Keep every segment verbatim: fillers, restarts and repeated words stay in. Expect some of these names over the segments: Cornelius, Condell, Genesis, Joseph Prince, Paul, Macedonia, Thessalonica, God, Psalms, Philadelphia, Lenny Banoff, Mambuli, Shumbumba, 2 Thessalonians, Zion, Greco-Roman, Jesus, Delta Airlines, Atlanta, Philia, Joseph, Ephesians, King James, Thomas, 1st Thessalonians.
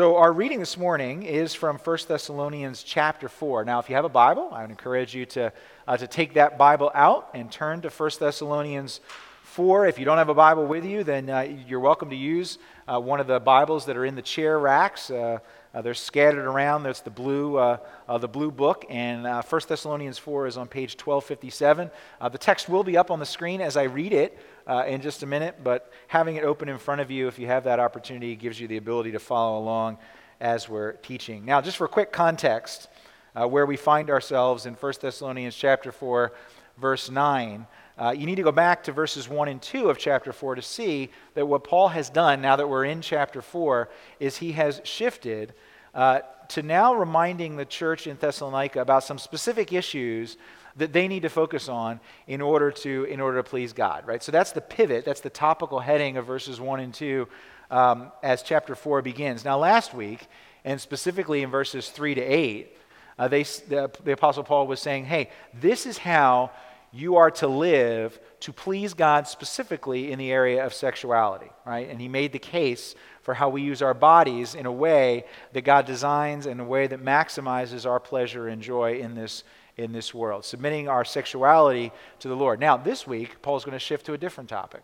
So our reading this morning is from First Thessalonians chapter four. Now, if you have a Bible, I would encourage you to uh, to take that Bible out and turn to First Thessalonians four. If you don't have a Bible with you, then uh, you're welcome to use uh, one of the Bibles that are in the chair racks. Uh, uh, they're scattered around. That's the blue uh, uh, the blue book, and uh, First Thessalonians four is on page twelve fifty-seven. Uh, the text will be up on the screen as I read it. Uh, in just a minute, but having it open in front of you, if you have that opportunity, gives you the ability to follow along as we're teaching. Now, just for quick context, uh, where we find ourselves in First Thessalonians chapter four, verse nine, uh, you need to go back to verses one and two of chapter four to see that what Paul has done, now that we're in chapter four, is he has shifted uh, to now reminding the church in Thessalonica about some specific issues that they need to focus on in order to in order to please God, right? So that's the pivot, that's the topical heading of verses one and two um, as chapter four begins. Now last week, and specifically in verses three to eight, uh, they, the, the Apostle Paul was saying, hey, this is how you are to live to please God specifically in the area of sexuality, right? And he made the case for how we use our bodies in a way that God designs and a way that maximizes our pleasure and joy in this in this world, submitting our sexuality to the Lord. Now, this week, Paul's going to shift to a different topic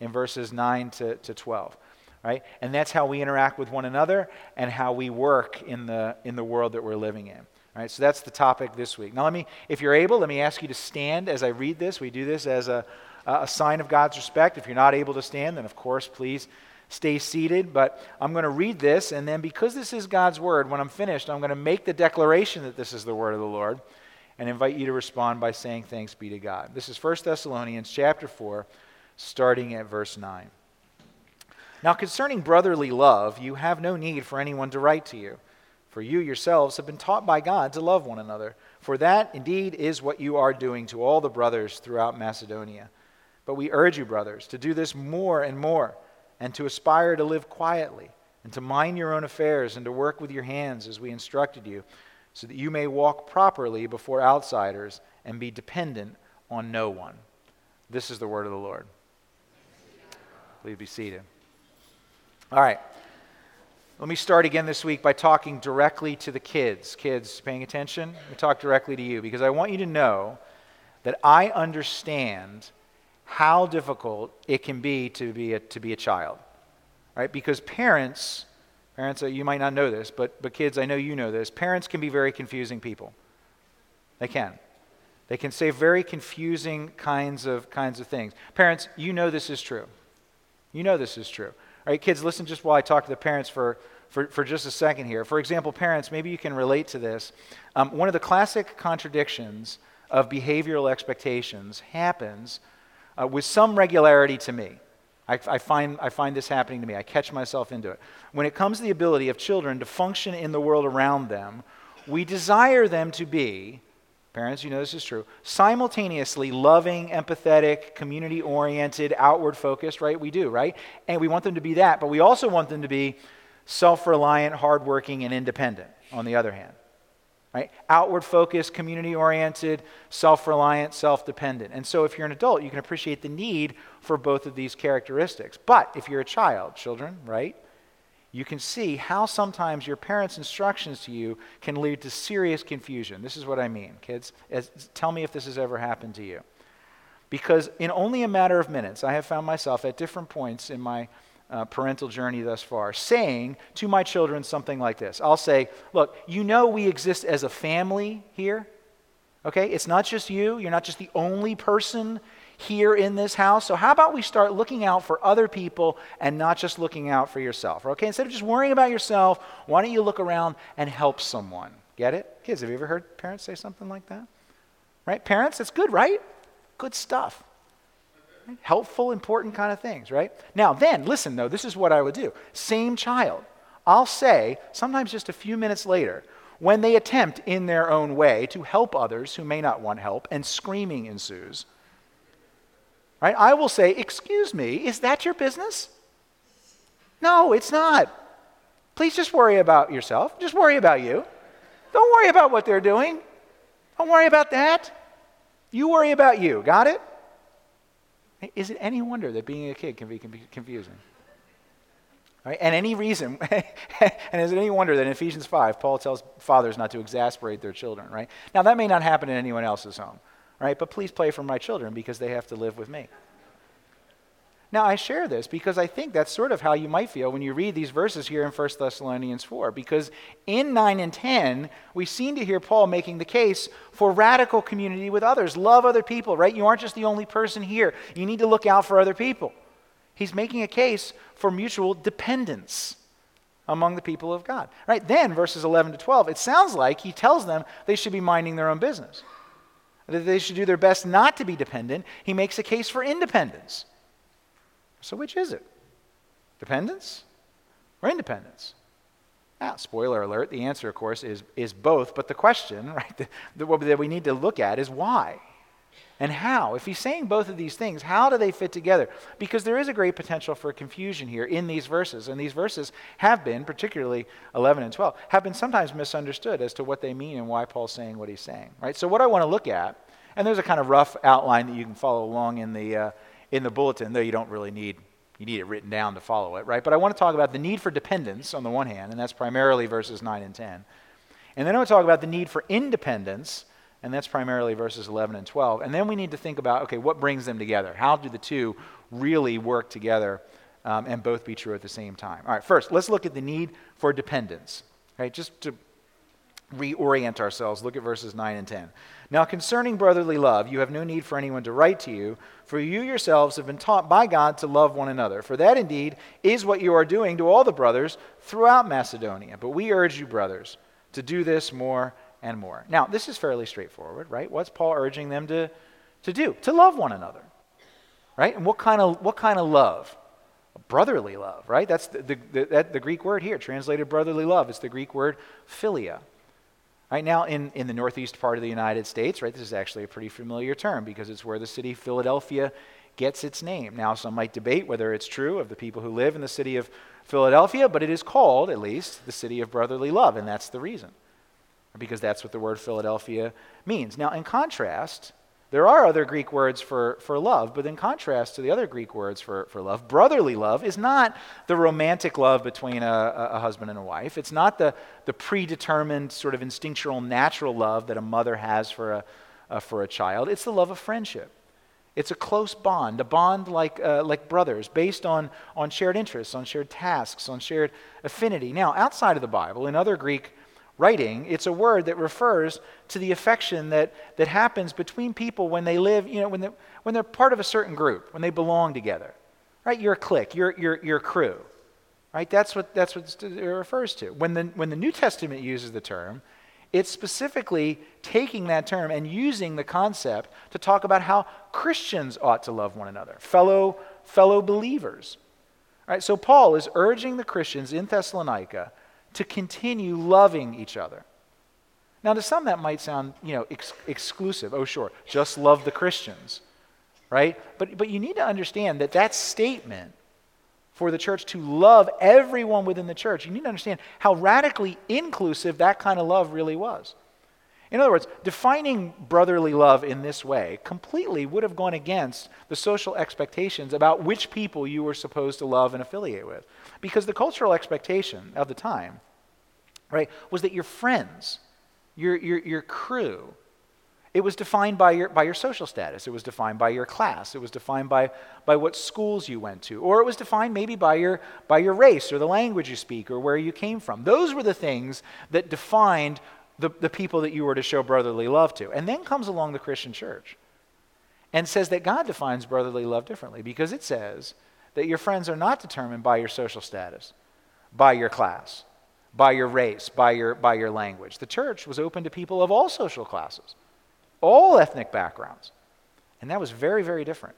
in verses nine to twelve, right? And that's how we interact with one another and how we work in the in the world that we're living in, right? So that's the topic this week. Now, let me, if you're able, let me ask you to stand as I read this. We do this as a, a sign of God's respect. If you're not able to stand, then, of course, please stay seated, but I'm going to read this, and then because this is God's word, when I'm finished, I'm going to make the declaration that this is the word of the Lord, and invite you to respond by saying thanks be to God. This is First Thessalonians chapter four, starting at verse nine. Now concerning brotherly love, you have no need for anyone to write to you, for you yourselves have been taught by God to love one another. For that indeed is what you are doing to all the brothers throughout Macedonia. But we urge you, brothers, to do this more and more, and to aspire to live quietly, and to mind your own affairs, and to work with your hands as we instructed you, so that you may walk properly before outsiders and be dependent on no one. This is the word of the Lord. Please be seated. All right. Let me start again this week by talking directly to the kids. Kids, paying attention? Let me talk directly to you, because I want you to know that I understand how difficult it can be to be a, to be a child, right? Because parents, parents, you might not know this, but but kids, I know you know this. Parents can be very confusing people. They can, they can say very confusing kinds of kinds of things. Parents, you know this is true. You know this is true, right? Kids, listen just while I talk to the parents for for, for just a second here. For example, parents, maybe you can relate to this. Um, one of the classic contradictions of behavioral expectations happens. Uh, with some regularity to me. I, I find I find this happening to me. I catch myself into it. When it comes to the ability of children to function in the world around them, we desire them to be, parents, you know this is true, simultaneously loving, empathetic, community-oriented, outward-focused, right? We do, right? And we want them to be that, but we also want them to be self-reliant, hardworking, and independent, on the other hand. Right? Outward-focused, community-oriented, self-reliant, self-dependent. And so if you're an adult, you can appreciate the need for both of these characteristics. But if you're a child, children, right, you can see how sometimes your parents' instructions to you can lead to serious confusion. This is what I mean, kids. As, tell me if this has ever happened to you. Because in only a matter of minutes, I have found myself at different points in my Uh, parental journey thus far, saying to my children something like this. I'll say, look, you know we exist as a family here, okay? It's not just you. You're not just the only person here in this house. So how about we start looking out for other people and not just looking out for yourself, okay? Instead of just worrying about yourself, why don't you look around and help someone? Get it? Kids, have you ever heard parents say something like that? Right? Parents, that's good, right? Good stuff. Helpful, important kind of things, right? Now then, listen though, this is what I would do. Same child. I'll say, sometimes just a few minutes later, when they attempt in their own way to help others who may not want help and screaming ensues, right? I will say, excuse me, is that your business? No, it's not. Please just worry about yourself. Just worry about you. Don't worry about what they're doing. Don't worry about that. You worry about you. Got it? Is it any wonder that being a kid can be confusing? Right? And any reason, and is it any wonder that in Ephesians five, Paul tells fathers not to exasperate their children, right? Now, that may not happen in anyone else's home, right? But please pray for my children because they have to live with me. Now, I share this because I think that's sort of how you might feel when you read these verses here in First Thessalonians four, because in nine and ten, we seem to hear Paul making the case for radical community with others. Love other people, right? You aren't just the only person here. You need to look out for other people. He's making a case for mutual dependence among the people of God. Right then, verses eleven to twelve, it sounds like he tells them they should be minding their own business, that they should do their best not to be dependent. He makes a case for independence. So which is it? Dependence or independence? Now, spoiler alert, the answer, of course, is, is both, but the question, right, the, the, what, that we need to look at is why. And how? If he's saying both of these things, how do they fit together? Because there is a great potential for confusion here in these verses. And these verses have been, particularly eleven and twelve, have been sometimes misunderstood as to what they mean and why Paul's saying what he's saying. Right? So what I want to look at, and there's a kind of rough outline that you can follow along in the uh, in the bulletin, though you don't really need, you need it written down to follow it. Right? But I want to talk about the need for dependence on the one hand, and that's primarily verses nine and ten. And then I want to talk about the need for independence, and that's primarily verses eleven and twelve. And then we need to think about, okay, what brings them together? How do the two really work together um, and both be true at the same time? All right, first, let's look at the need for dependence. Right, just to reorient ourselves, look at verses nine and ten. Now, concerning brotherly love, you have no need for anyone to write to you, for you yourselves have been taught by God to love one another. For that indeed is what you are doing to all the brothers throughout Macedonia. But we urge you, brothers, to do this more and more. Now, this is fairly straightforward, right? What's Paul urging them to, to do? To love one another, right? And what kind of what kind of love? Brotherly love, right? That's the, the, the, that, the Greek word here, translated brotherly love. It's the Greek word philia. Right now, in, in the northeast part of the United States, right, this is actually a pretty familiar term because it's where the city Philadelphia gets its name. Now, some might debate whether it's true of the people who live in the city of Philadelphia, but it is called, at least, the city of brotherly love, and that's the reason. Because that's what the word Philadelphia means. Now, in contrast, there are other Greek words for, for love, but in contrast to the other Greek words for, for love, brotherly love is not the romantic love between a, a husband and a wife. It's not the, the predetermined sort of instinctual natural love that a mother has for a, a for a child. It's the love of friendship. It's a close bond, a bond like uh, like brothers, based on, on shared interests, on shared tasks, on shared affinity. Now, outside of the Bible, in other Greek writing, it's a word that refers to the affection that, that happens between people when they live, you know, when they're, when they're part of a certain group, when they belong together, right? You're a clique, you're you're you're a crew, right? That's what that's what it refers to. When the when the New Testament uses the term, it's specifically taking that term and using the concept to talk about how Christians ought to love one another, fellow fellow believers, right? So Paul is urging the Christians in Thessalonica to continue loving each other. Now, to some that might sound, you know, ex- exclusive. Oh, sure, just love the Christians, right? But but you need to understand that that statement for the church to love everyone within the church, you need to understand how radically inclusive that kind of love really was. In other words, defining brotherly love in this way completely would have gone against the social expectations about which people you were supposed to love and affiliate with. Because the cultural expectation of the time, right, was that your friends, your your your crew, it was defined by your by your social status. It was defined by your class. It was defined by by what schools you went to, or it was defined maybe by your by your race or the language you speak or where you came from. Those were the things that defined the, the people that you were to show brotherly love to. And then comes along the Christian church and says that God defines brotherly love differently, because it says that your friends are not determined by your social status, by your class, by your race, by your by your language. The church was open to people of all social classes, all ethnic backgrounds. And that was very, very different.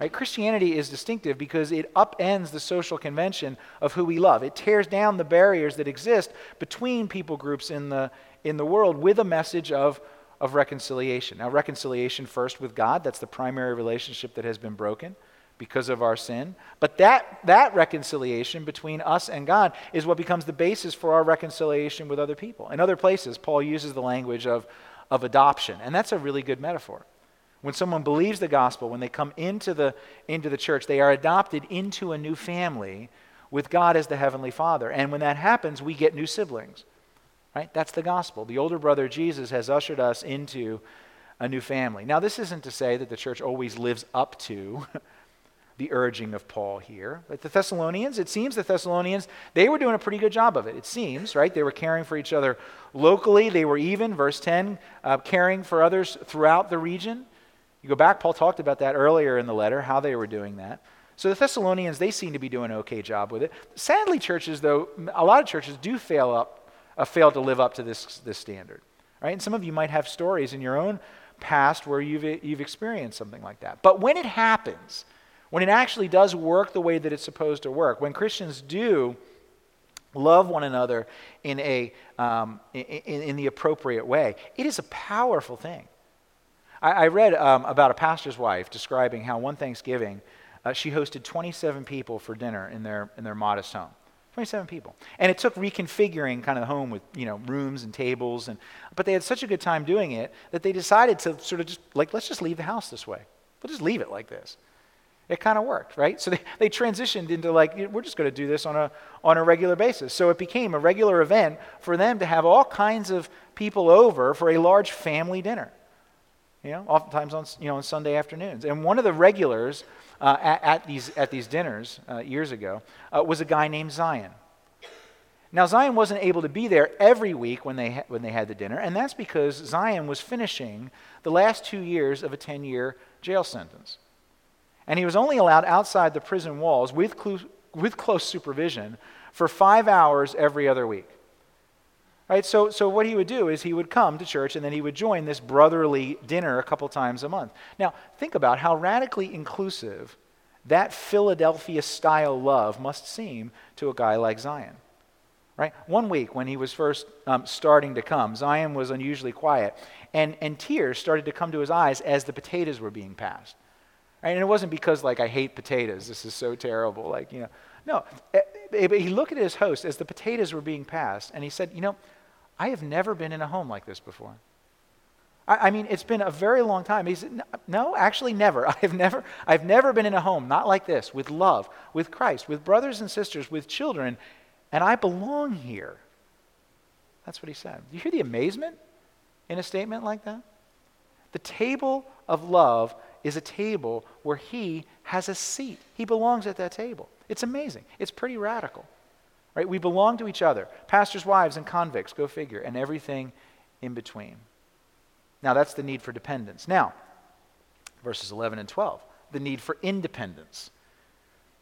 Right? Christianity is distinctive because it upends the social convention of who we love. It tears down the barriers that exist between people groups in the in the world with a message of, of reconciliation. Now, reconciliation first with God, that's the primary relationship that has been broken because of our sin. But that, that reconciliation between us and God is what becomes the basis for our reconciliation with other people. In other places, Paul uses the language of, of adoption, and that's a really good metaphor. When someone believes the gospel, when they come into the into the church, they are adopted into a new family with God as the Heavenly Father. And when that happens, we get new siblings, right? That's the gospel. The older brother, Jesus, has ushered us into a new family. Now, this isn't to say that the church always lives up to the urging of Paul here. But the Thessalonians, it seems the Thessalonians, they were doing a pretty good job of it. It seems, right? They were caring for each other locally. They were even, verse ten, uh, caring for others throughout the region. You go back, Paul talked about that earlier in the letter, how they were doing that. So the Thessalonians, they seem to be doing an okay job with it. Sadly, churches, though, a lot of churches do fail up, uh, fail to live up to this this standard, right? And some of you might have stories in your own past where you've you've experienced something like that. But when it happens, when it actually does work the way that it's supposed to work, when Christians do love one another in a um, in, in the appropriate way, it is a powerful thing. I, I read um, about a pastor's wife describing how one Thanksgiving, Uh, she hosted twenty-seven people for dinner in their in their modest home. twenty-seven people. And it took reconfiguring kind of the home with, you know, rooms and tables. and But they had such a good time doing it that they decided to sort of just, like, let's just leave the house this way. We'll just leave it like this. It kind of worked, right? So they, they transitioned into, like, we're just going to do this on a on a regular basis. So it became a regular event for them to have all kinds of people over for a large family dinner. You know, oftentimes on, you know, on Sunday afternoons. And one of the regulars uh, at, at these at these dinners uh, years ago uh, was a guy named Zion. Now, Zion wasn't able to be there every week when they ha- when they had the dinner, and that's because Zion was finishing the last two years of a ten-year jail sentence, and he was only allowed outside the prison walls with clu- with close supervision for five hours every other week. Right, so so what he would do is he would come to church and then he would join this brotherly dinner a couple times a month. Now, think about how radically inclusive that Philadelphia-style love must seem to a guy like Zion. Right? One week when he was first um, starting to come, Zion was unusually quiet, and, and tears started to come to his eyes as the potatoes were being passed. Right? And it wasn't because, like, I hate potatoes, this is so terrible, like, you know. No, he looked at his host as the potatoes were being passed, and he said, you know, I have never been in a home like this before. I, I mean, it's been a very long time. He said, no, actually never. I've never I've never been in a home not like this, with love, with Christ, with brothers and sisters, with children, and I belong here. That's what he said. You hear the amazement in a statement like that? The table of love is a table where he has a seat. He belongs at that table. It's amazing. It's pretty radical. Right? We belong to each other. Pastors' wives and convicts, go figure, and everything in between. Now, that's the need for dependence. Now, verses eleven and twelve, the need for independence.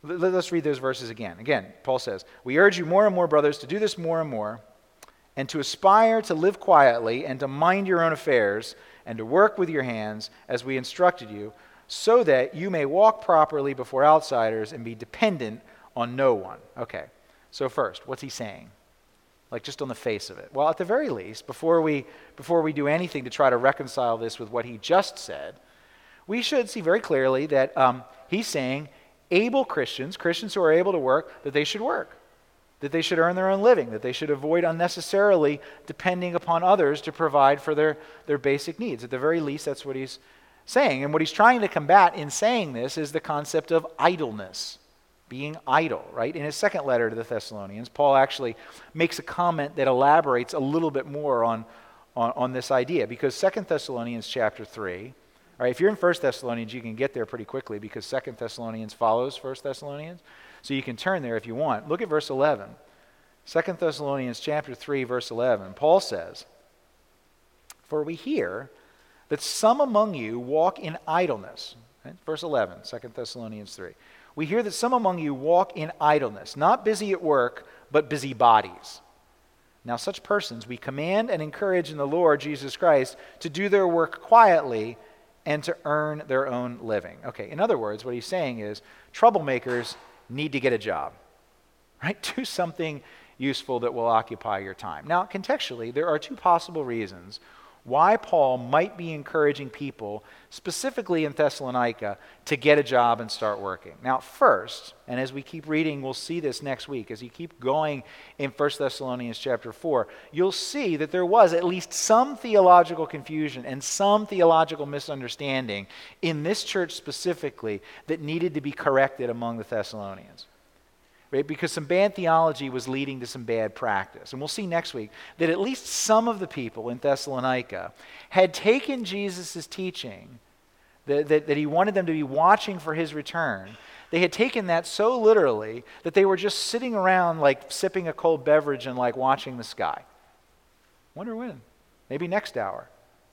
L- let's read those verses again. Again, Paul says, we urge you more and more, brothers, to do this more and more, and to aspire to live quietly and to mind your own affairs and to work with your hands as we instructed you, so that you may walk properly before outsiders and be dependent on no one. Okay. So first, what's he saying? Like, just on the face of it. Well, at the very least, before we before we do anything to try to reconcile this with what he just said, we should see very clearly that um, he's saying able Christians, Christians who are able to work, that they should work, that they should earn their own living, that they should avoid unnecessarily depending upon others to provide for their, their basic needs. At the very least, that's what he's saying. And what he's trying to combat in saying this is the concept of idleness. Being idle, right? In his second letter to the Thessalonians, Paul actually makes a comment that elaborates a little bit more on, on, on this idea, because Second Thessalonians chapter three, all right, if you're in First Thessalonians, you can get there pretty quickly because Second Thessalonians follows First Thessalonians, so you can turn there if you want. Look at verse eleven. Second Thessalonians chapter three, verse eleven. Paul says, for we hear that some among you walk in idleness. Right? Verse eleven, Second Thessalonians three. We hear that some among you walk in idleness, not busy at work, but busy bodies. Now such persons we command and encourage in the Lord Jesus Christ to do their work quietly and to earn their own living. Okay, in other words, what he's saying is troublemakers need to get a job, right? Do something useful that will occupy your time. Now contextually, there are two possible reasons why Paul might be encouraging people, specifically in Thessalonica, to get a job and start working. Now, first, and as we keep reading, we'll see this next week, as you keep going in First Thessalonians chapter four, you'll see that there was at least some theological confusion and some theological misunderstanding in this church specifically that needed to be corrected among the Thessalonians. right? Because some bad theology was leading to some bad practice. And we'll see next week that at least some of the people in Thessalonica had taken Jesus' teaching that, that, that he wanted them to be watching for his return. They had taken that so literally that they were just sitting around like sipping a cold beverage and like watching the sky. Wonder when? Maybe next hour,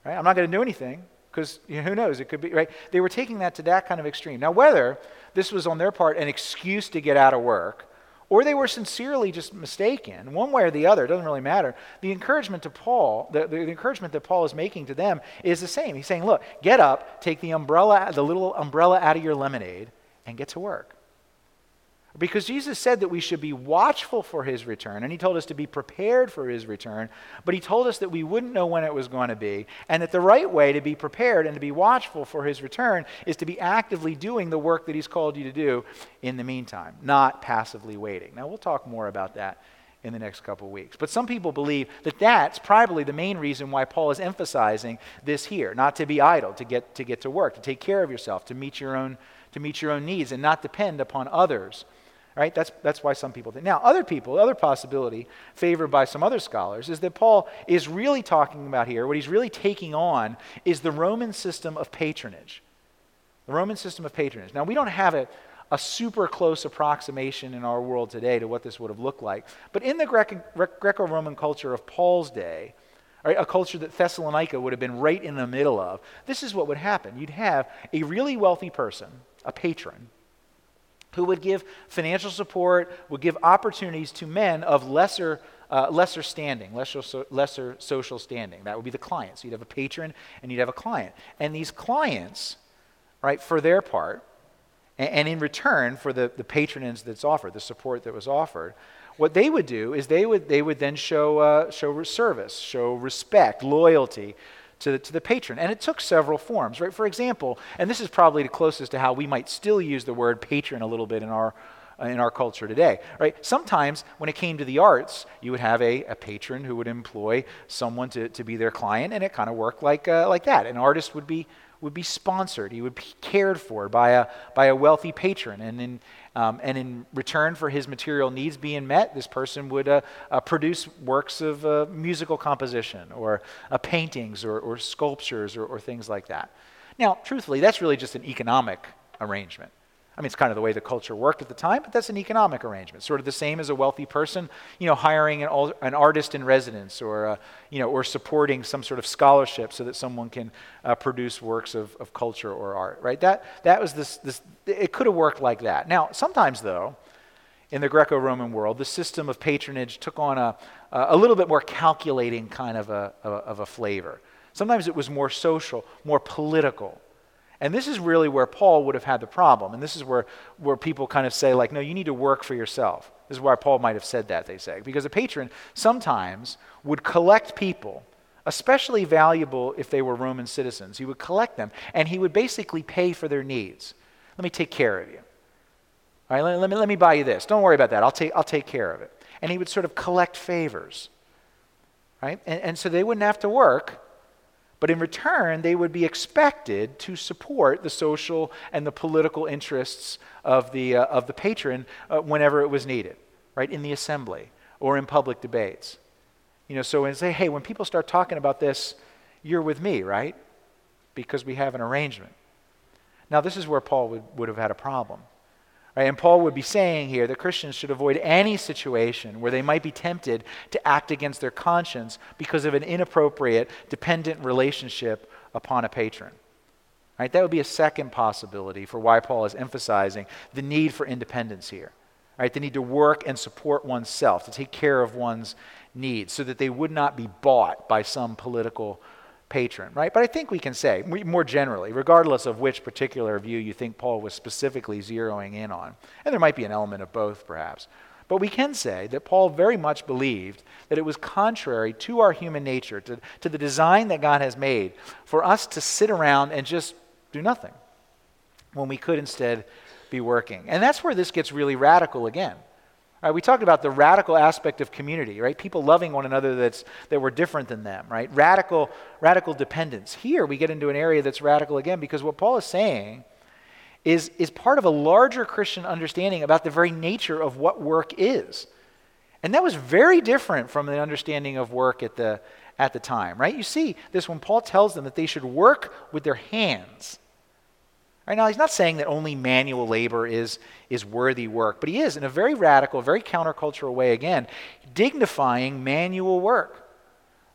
right? I'm not going to do anything because, you know, who knows? It could be, right? They were taking that to that kind of extreme. Now, whether this was on their part an excuse to get out of work or they were sincerely just mistaken, one way or the other, it doesn't really matter. The encouragement to Paul, the, the encouragement that Paul is making to them is the same. He's saying, look, get up, take the umbrella, the little umbrella out of your lemonade, and get to work. Because Jesus said that we should be watchful for his return, and he told us to be prepared for his return, but he told us that we wouldn't know when it was going to be, and that the right way to be prepared and to be watchful for his return is to be actively doing the work that he's called you to do in the meantime, not passively waiting. Now, we'll talk more about that in the next couple weeks. But some people believe that that's probably the main reason why Paul is emphasizing this here, not to be idle, to get to get to work, to take care of yourself, to meet your own to meet your own needs and not depend upon others, right? That's that's why some people think. Now, other people, other possibility favored by some other scholars is that Paul is really talking about here, what he's really taking on is the Roman system of patronage. The Roman system of patronage. Now, we don't have a, a super close approximation in our world today to what this would have looked like, but in the Greco, Greco-Roman culture of Paul's day, right, a culture that Thessalonica would have been right in the middle of, this is what would happen. You'd have a really wealthy person, a patron, who would give financial support, would give opportunities to men of lesser uh, lesser standing, lesser, so, lesser social standing. That would be the clients. So you'd have a patron and you'd have a client. And these clients, right, for their part, and, and in return for the, the patronage that's offered, the support that was offered, what they would do is they would they would then show uh, show service, show respect, loyalty To the, to the patron. And it took several forms, right? For example, and this is probably the closest to how we might still use the word patron a little bit in our uh, in our culture today, right? Sometimes when it came to the arts, you would have a, a patron who would employ someone to, to be their client, and it kind of worked like uh, like that. An artist would be would be sponsored. He would be cared for by a by a wealthy patron, and in um, and in return for his material needs being met, this person would uh, uh, produce works of uh, musical composition or uh, paintings or, or sculptures or, or things like that. Now, truthfully, that's really just an economic arrangement. I mean, it's kind of the way the culture worked at the time, but that's an economic arrangement, sort of the same as a wealthy person, you know, hiring an, an artist in residence, or uh, you know, or supporting some sort of scholarship so that someone can uh, produce works of, of culture or art, right? That that was this this. It could have worked like that. Now, sometimes though, in the Greco-Roman world, the system of patronage took on a a little bit more calculating kind of a of a flavor. Sometimes it was more social, more political. And this is really where Paul would have had the problem. And this is where, where people kind of say, like, no, you need to work for yourself. This is why Paul might have said that, they say. Because a patron sometimes would collect people, especially valuable if they were Roman citizens. He would collect them, and he would basically pay for their needs. Let me take care of you. All right, let, let me, let me buy you this. Don't worry about that. I'll take, I'll take care of it. And he would sort of collect favors, right? And, and so they wouldn't have to work. But in return, they would be expected to support the social and the political interests of the uh, of the patron uh, whenever it was needed, right? In the assembly or in public debates, you know. So when say, hey, when people start talking about this, you're with me, right? Because we have an arrangement. Now, this is where Paul would, would have had a problem, right? And Paul would be saying here that Christians should avoid any situation where they might be tempted to act against their conscience because of an inappropriate, dependent relationship upon a patron. Right? That would be a second possibility for why Paul is emphasizing the need for independence here. Right? The need to work and support oneself, to take care of one's needs so that they would not be bought by some political patron, right? But I think we can say, more generally, regardless of which particular view you think Paul was specifically zeroing in on, and there might be an element of both perhaps, but we can say that Paul very much believed that it was contrary to our human nature, to, to the design that God has made for us to sit around and just do nothing when we could instead be working. And that's where this gets really radical again. Right, we talked about the radical aspect of community, right? People loving one another that's that were different than them, right? Radical, radical dependence. Here we get into an area that's radical again, because what Paul is saying is, is part of a larger Christian understanding about the very nature of what work is. And that was very different from the understanding of work at the at the time, right? You see this when Paul tells them that they should work with their hands. Right now, he's not saying that only manual labor is, is worthy work, but he is, in a very radical, very countercultural way, again, dignifying manual work.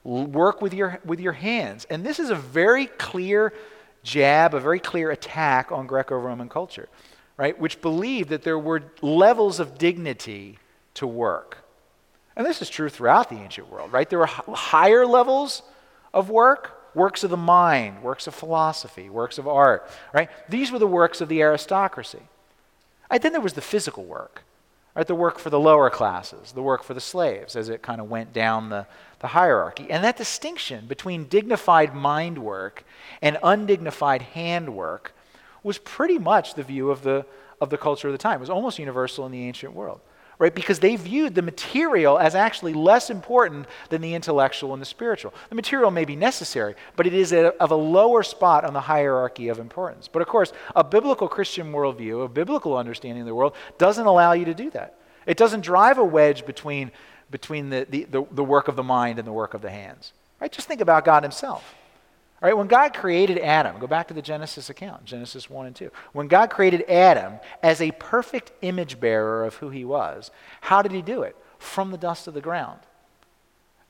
L- work with your with your hands. And this is a very clear jab, a very clear attack on Greco-Roman culture, right? Which believed that there were levels of dignity to work. And this is true throughout the ancient world, right? There were h- higher levels of work, works of the mind, works of philosophy, works of art, right? These were the works of the aristocracy. And then there was the physical work, right? The work for the lower classes, the work for the slaves, as it kind of went down the, the hierarchy. And that distinction between dignified mind work and undignified hand work was pretty much the view of the, of the culture of the time. It was almost universal in the ancient world, right? Because they viewed the material as actually less important than the intellectual and the spiritual. The material may be necessary, but it is a, of a lower spot on the hierarchy of importance. But of course, a biblical Christian worldview, a biblical understanding of the world, doesn't allow you to do that. It doesn't drive a wedge between, between the, the, the, the work of the mind and the work of the hands, right? Just think about God himself. All right, when God created Adam, go back to the Genesis account, Genesis one and two. When God created Adam as a perfect image bearer of who he was, how did he do it? From the dust of the ground.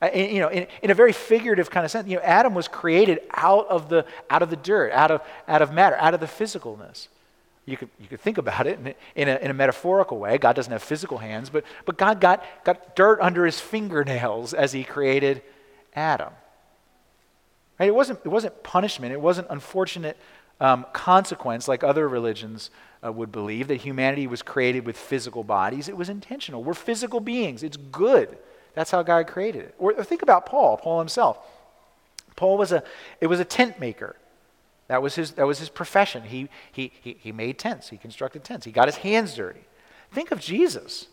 Uh, in, you know, in, in a very figurative kind of sense, you know, Adam was created out of the out of the dirt, out of out of matter, out of the physicalness. You could you could think about it in, in a in a metaphorical way. God doesn't have physical hands, but but God got got dirt under his fingernails as he created Adam. Right? It wasn't, it wasn't punishment. It wasn't unfortunate um, consequence like other religions uh, would believe, that humanity was created with physical bodies. It was intentional. We're physical beings. It's good. That's how God created it. Or, or think about Paul, Paul himself. Paul was a, it was a tent maker. That was his, that was his profession. He, he, he, he made tents. He constructed tents. He got his hands dirty. Think of Jesus.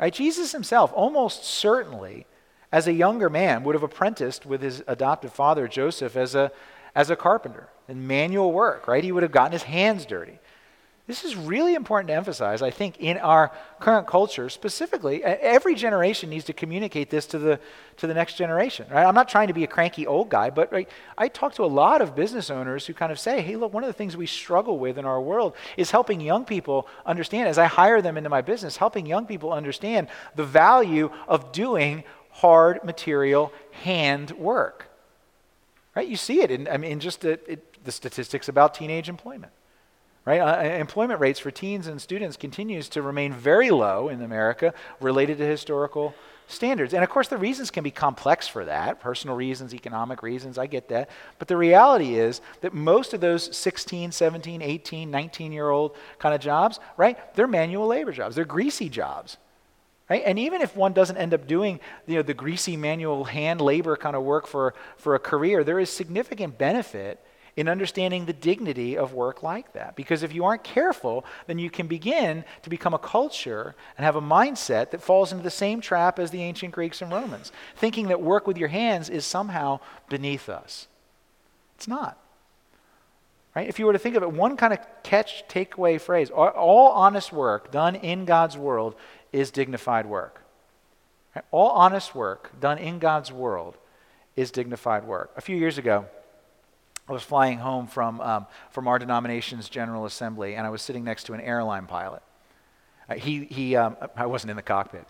Right? Jesus himself almost certainly, as a younger man, would have apprenticed with his adoptive father, Joseph, as a as a carpenter in manual work, right? He would have gotten his hands dirty. This is really important to emphasize, I think, in our current culture specifically. Every generation needs to communicate this to the to the next generation, right? I'm not trying to be a cranky old guy, but right, I talk to a lot of business owners who kind of say, hey, look, one of the things we struggle with in our world is helping young people understand, as I hire them into my business, helping young people understand the value of doing hard material hand work, right? You see it in, I mean, in just the, it, the statistics about teenage employment, right? Uh, employment rates for teens and students continues to remain very low in America related to historical standards. And of course, the reasons can be complex for that, personal reasons, economic reasons, I get that. But the reality is that most of those sixteen, seventeen, eighteen, nineteen-year-old kind of jobs, right? They're manual labor jobs. They're greasy jobs. Right? And even if one doesn't end up doing, you know, the greasy manual hand labor kind of work for, for a career, there is significant benefit in understanding the dignity of work like that. Because if you aren't careful, then you can begin to become a culture and have a mindset that falls into the same trap as the ancient Greeks and Romans, thinking that work with your hands is somehow beneath us. It's not. Right? If you were to think of it, one kind of catch takeaway phrase, all, all honest work done in God's world is dignified work. Right? All honest work done in God's world is dignified work. A few years ago, I was flying home from um, from our denomination's General Assembly, and I was sitting next to an airline pilot. Uh, he he, um, I wasn't in the cockpit.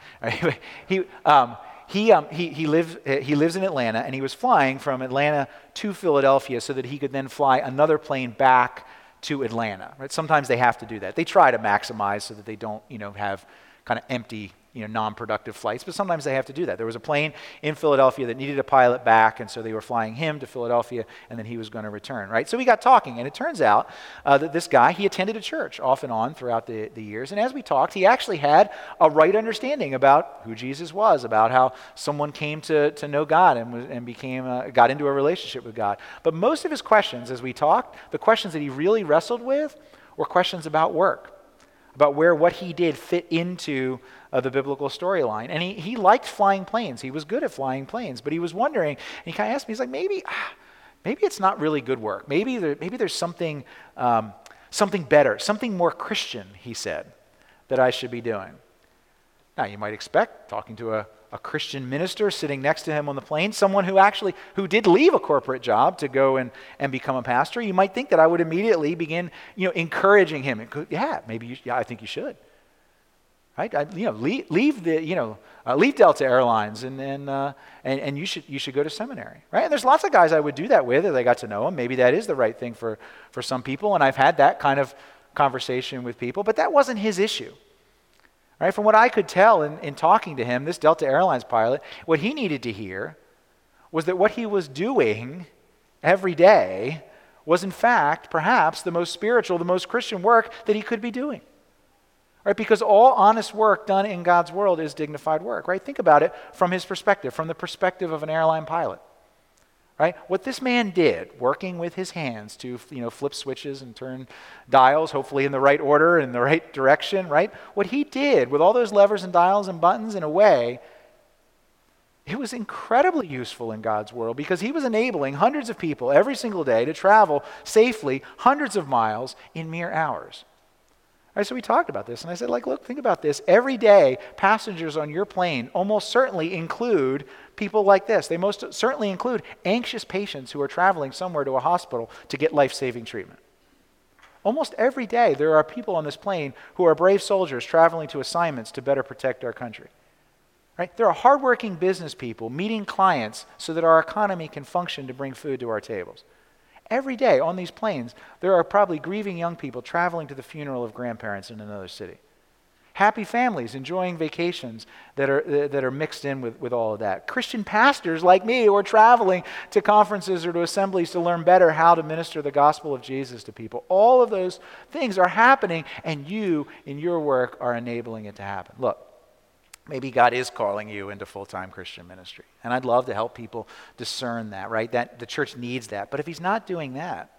he um, he um, he he lives he lives in Atlanta, and he was flying from Atlanta to Philadelphia so that he could then fly another plane back to Atlanta. Right? Sometimes they have to do that. They try to maximize so that they don't, you know, have kind of empty, you know, non-productive flights, but sometimes they have to do that. There was a plane in Philadelphia that needed a pilot back, and so they were flying him to Philadelphia, and then he was going to return, right? So we got talking, and it turns out uh, that this guy, he attended a church off and on throughout the, the years, and as we talked, he actually had a right understanding about who Jesus was, about how someone came to, to know God and, was, and became a, got into a relationship with God. But most of his questions as we talked, the questions that he really wrestled with were questions about work, about where what he did fit into uh, the biblical storyline. And he, he liked flying planes. He was good at flying planes, but he was wondering, and he kind of asked me, he's like, maybe, maybe it's not really good work. Maybe there, maybe there's something, um, something better, something more Christian, he said, that I should be doing. Now, you might expect, talking to a, a Christian minister sitting next to him on the plane, someone who actually, who did leave a corporate job to go and, and become a pastor, you might think that I would immediately begin, you know, encouraging him. It could, yeah, maybe, you, yeah, I think you should. Right? I, you know, leave, leave the, you know, uh, leave Delta Airlines, and and, uh, and and you should you should go to seminary, right? And there's lots of guys I would do that with as I got to know them. Maybe that is the right thing for for some people, and I've had that kind of conversation with people, but that wasn't his issue, right? From what I could tell in, in talking to him, this Delta Airlines pilot, what he needed to hear was that what he was doing every day was in fact perhaps the most spiritual, the most Christian work that he could be doing. Right? Because all honest work done in God's world is dignified work, right? Think about it from his perspective, from the perspective of an airline pilot, right? What this man did, working with his hands to, you know, flip switches and turn dials, hopefully in the right order, in the right direction, right? What he did with all those levers and dials and buttons, in a way, it was incredibly useful in God's world, because he was enabling hundreds of people every single day to travel safely hundreds of miles in mere hours. Right, so we talked about this, and I said, like, look, think about this. Every day, passengers on your plane almost certainly include people like this. They most certainly include anxious patients who are traveling somewhere to a hospital to get life-saving treatment. Almost every day, there are people on this plane who are brave soldiers traveling to assignments to better protect our country. Right? There are hardworking business people meeting clients so that our economy can function to bring food to our tables. Every day on these planes, there are probably grieving young people traveling to the funeral of grandparents in another city. Happy families enjoying vacations that are that are mixed in with, with all of that. Christian pastors like me who are traveling to conferences or to assemblies to learn better how to minister the gospel of Jesus to people. All of those things are happening, and you, in your work, are enabling it to happen. Look, maybe God is calling you into full-time Christian ministry. And I'd love to help people discern that, right? That the church needs that. But if he's not doing that,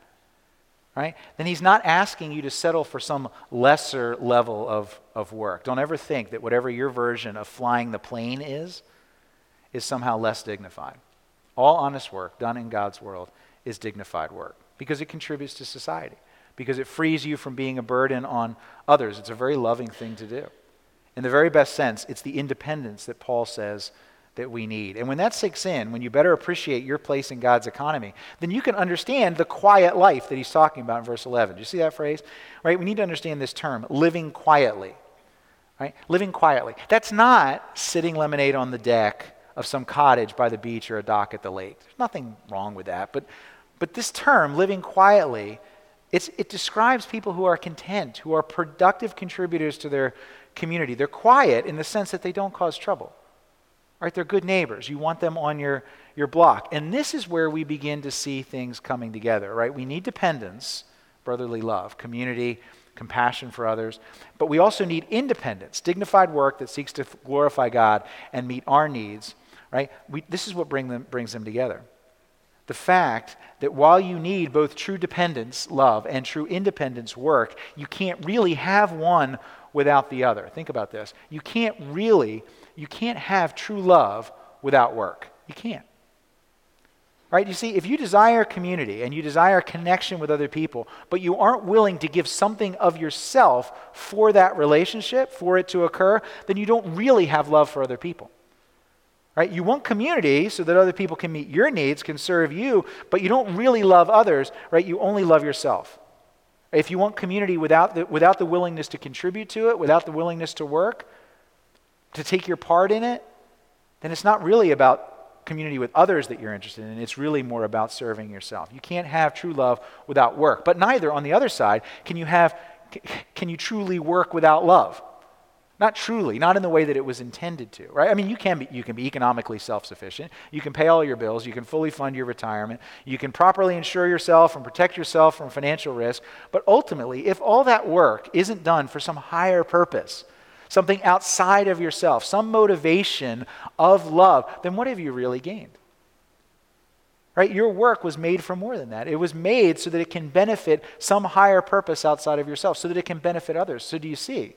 right, then he's not asking you to settle for some lesser level of, of work. Don't ever think that whatever your version of flying the plane is, is somehow less dignified. All honest work done in God's world is dignified work, because it contributes to society, because it frees you from being a burden on others. It's a very loving thing to do. In the very best sense, it's the independence that Paul says that we need. And when that sinks in, when you better appreciate your place in God's economy, then you can understand the quiet life that he's talking about in verse eleven. Do you see that phrase? Right? We need to understand this term, living quietly. Right? Living quietly. That's not sitting lemonade on the deck of some cottage by the beach or a dock at the lake. There's nothing wrong with that. But but this term, living quietly, it's, it describes people who are content, who are productive contributors to their community. They're quiet in the sense that they don't cause trouble, right? They're good neighbors. You want them on your, your block. And this is where we begin to see things coming together, right? We need dependence, brotherly love, community, compassion for others, but we also need independence, dignified work that seeks to glorify God and meet our needs, right? We, this is what bring them, brings them together. The fact that while you need both true dependence, love, and true independence, work, you can't really have one without the other. Think about this. You can't really, you can't have true love without work. You can't. Right? You see, if you desire community and you desire connection with other people, but you aren't willing to give something of yourself for that relationship, for it to occur, then you don't really have love for other people. Right? You want community so that other people can meet your needs, can serve you, but you don't really love others, right? You only love yourself. If you want community without the, without the willingness to contribute to it, without the willingness to work, to take your part in it, then it's not really about community with others that you're interested in. It's really more about serving yourself. You can't have true love without work. But neither, on the other side, can you have, can you truly work without love? Not truly, not in the way that it was intended to, right? I mean, you can be, you can be economically self-sufficient. You can pay all your bills. You can fully fund your retirement. You can properly insure yourself and protect yourself from financial risk. But ultimately, if all that work isn't done for some higher purpose, something outside of yourself, some motivation of love, then what have you really gained? Right? Your work was made for more than that. It was made so that it can benefit some higher purpose outside of yourself, so that it can benefit others. So do you see?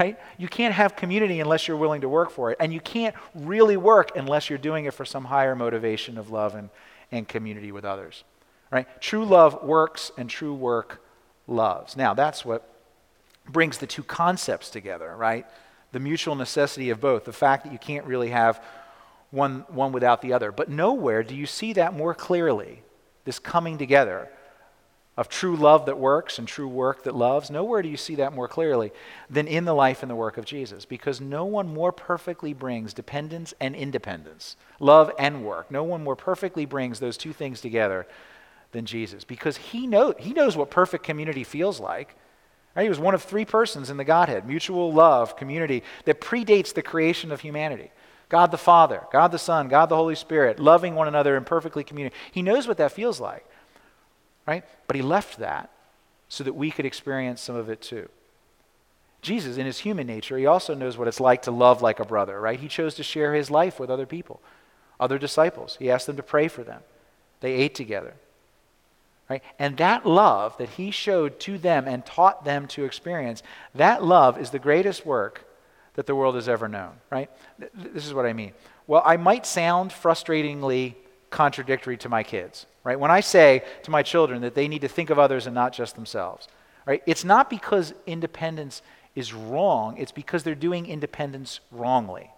Right? You can't have community unless you're willing to work for it. And you can't really work unless you're doing it for some higher motivation of love and, and community with others. Right? True love works, and true work loves. Now, that's what brings the two concepts together, right? The mutual necessity of both, the fact that you can't really have one one without the other. But nowhere do you see that more clearly, this coming together of true love that works and true work that loves. Nowhere do you see that more clearly than in the life and the work of Jesus, because no one more perfectly brings dependence and independence, love and work. No one more perfectly brings those two things together than Jesus, because he know, he knows what perfect community feels like. Right? He was one of three persons in the Godhead, mutual love, community, that predates the creation of humanity. God the Father, God the Son, God the Holy Spirit, loving one another in perfectly community. He knows what that feels like, right? But he left that so that we could experience some of it too. Jesus, in his human nature, he also knows what it's like to love like a brother, right? He chose to share his life with other people, other disciples. He asked them to pray for them. They ate together. Right? And that love that he showed to them and taught them to experience, that love is the greatest work that the world has ever known, right? Th- this is what I mean. Well, I might sound frustratingly contradictory to my kids, right? When I say to my children that they need to think of others and not just themselves, right? It's not because independence is wrong, it's because they're doing independence wrongly.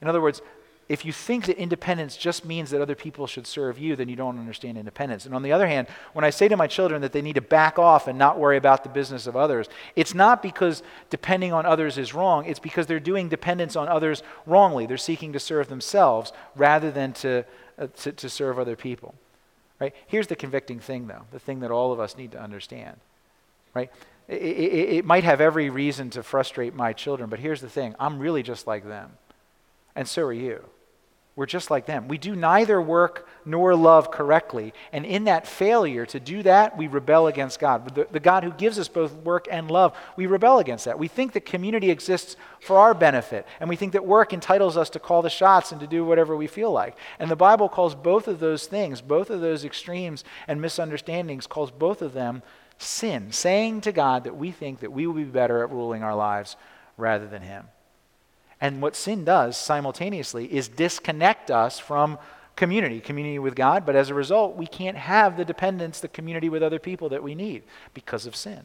In other words, if you think that independence just means that other people should serve you, then you don't understand independence. And on the other hand, when I say to my children that they need to back off and not worry about the business of others, it's not because depending on others is wrong. It's because they're doing dependence on others wrongly. They're seeking to serve themselves rather than to, uh, to, to serve other people. Right? Here's the convicting thing, though, the thing that all of us need to understand. Right? It, it, it might have every reason to frustrate my children, but here's the thing. I'm really just like them, and so are you. We're just like them. We do neither work nor love correctly. And in that failure to do that, we rebel against God. The, the God who gives us both work and love, we rebel against that. We think that community exists for our benefit. And we think that work entitles us to call the shots and to do whatever we feel like. And the Bible calls both of those things, both of those extremes and misunderstandings, calls both of them sin, saying to God that we think that we will be better at ruling our lives rather than him. And what sin does simultaneously is disconnect us from community, community with God, but as a result, we can't have the dependence, the community with other people that we need because of sin.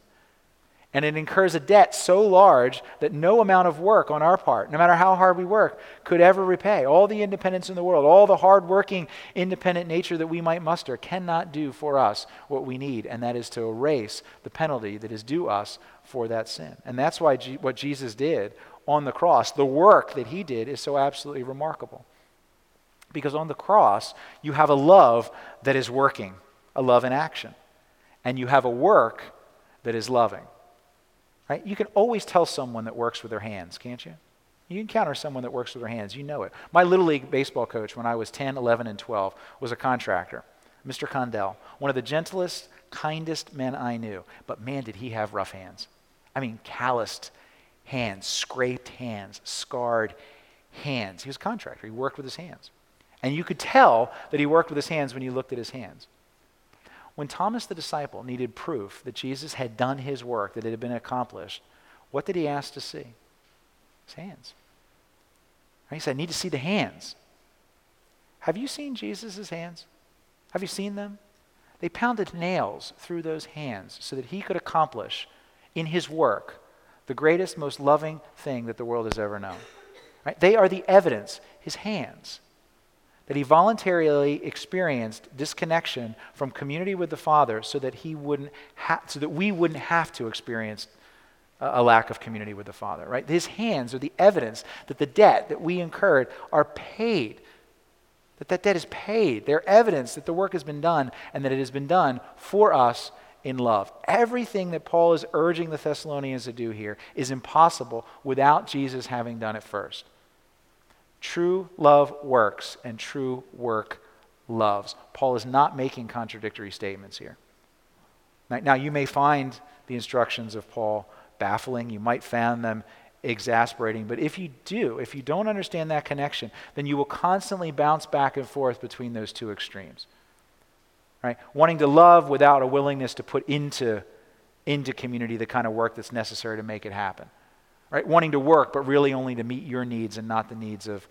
And it incurs a debt so large that no amount of work on our part, no matter how hard we work, could ever repay. All the independence in the world, all the hardworking, independent nature that we might muster cannot do for us what we need, and that is to erase the penalty that is due us for that sin. And that's why G- what Jesus did on the cross, the work that he did, is so absolutely remarkable. Because on the cross, you have a love that is working, a love in action. And you have a work that is loving. Right? You can always tell someone that works with their hands, can't you? You encounter someone that works with their hands, you know it. My Little League baseball coach when I was ten, eleven, and twelve was a contractor, Mister Condell, one of the gentlest, kindest men I knew. But man, did he have rough hands. I mean, calloused hands, scraped hands, scarred hands. He was a contractor. He worked with his hands. And you could tell that he worked with his hands when you looked at his hands. When Thomas the disciple needed proof that Jesus had done his work, that it had been accomplished, what did he ask to see? His hands. He said, I need to see the hands. Have you seen Jesus' hands? Have you seen them? They pounded nails through those hands so that he could accomplish in his work the greatest, most loving thing that the world has ever known. Right? They are the evidence, his hands, that he voluntarily experienced disconnection from community with the Father so that he wouldn't ha- so that we wouldn't have to experience a, a lack of community with the Father. Right? His hands are the evidence that the debt that we incurred are paid, that that debt is paid. They're evidence that the work has been done and that it has been done for us in love. Everything that Paul is urging the Thessalonians to do here is impossible without Jesus having done it first. True love works and true work loves. Paul is not making contradictory statements here. Now, now you may find the instructions of Paul baffling. You might find them exasperating. But if you do, if you don't understand that connection, then you will constantly bounce back and forth between those two extremes. Right? Wanting to love without a willingness to put into, into community the kind of work that's necessary to make it happen. Right? Wanting to work, but really only to meet your needs and not the needs of,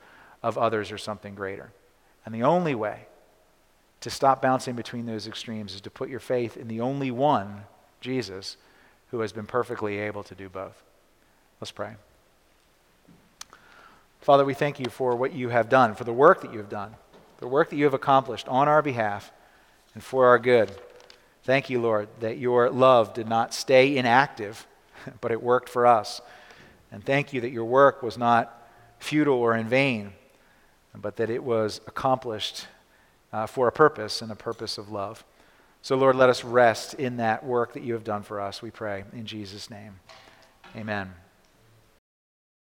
of others or something greater. And the only way to stop bouncing between those extremes is to put your faith in the only one Jesus, who has been perfectly able to do both. Let's pray. Father, we thank you for what you have done, for the work that you have done, the work that you have accomplished on our behalf and for our good. Thank you, Lord, that your love did not stay inactive, but it worked for us. And thank you that your work was not futile or in vain, but that it was accomplished uh, for a purpose and a purpose of love. So, Lord, let us rest in that work that you have done for us, we pray, in Jesus' name. Amen.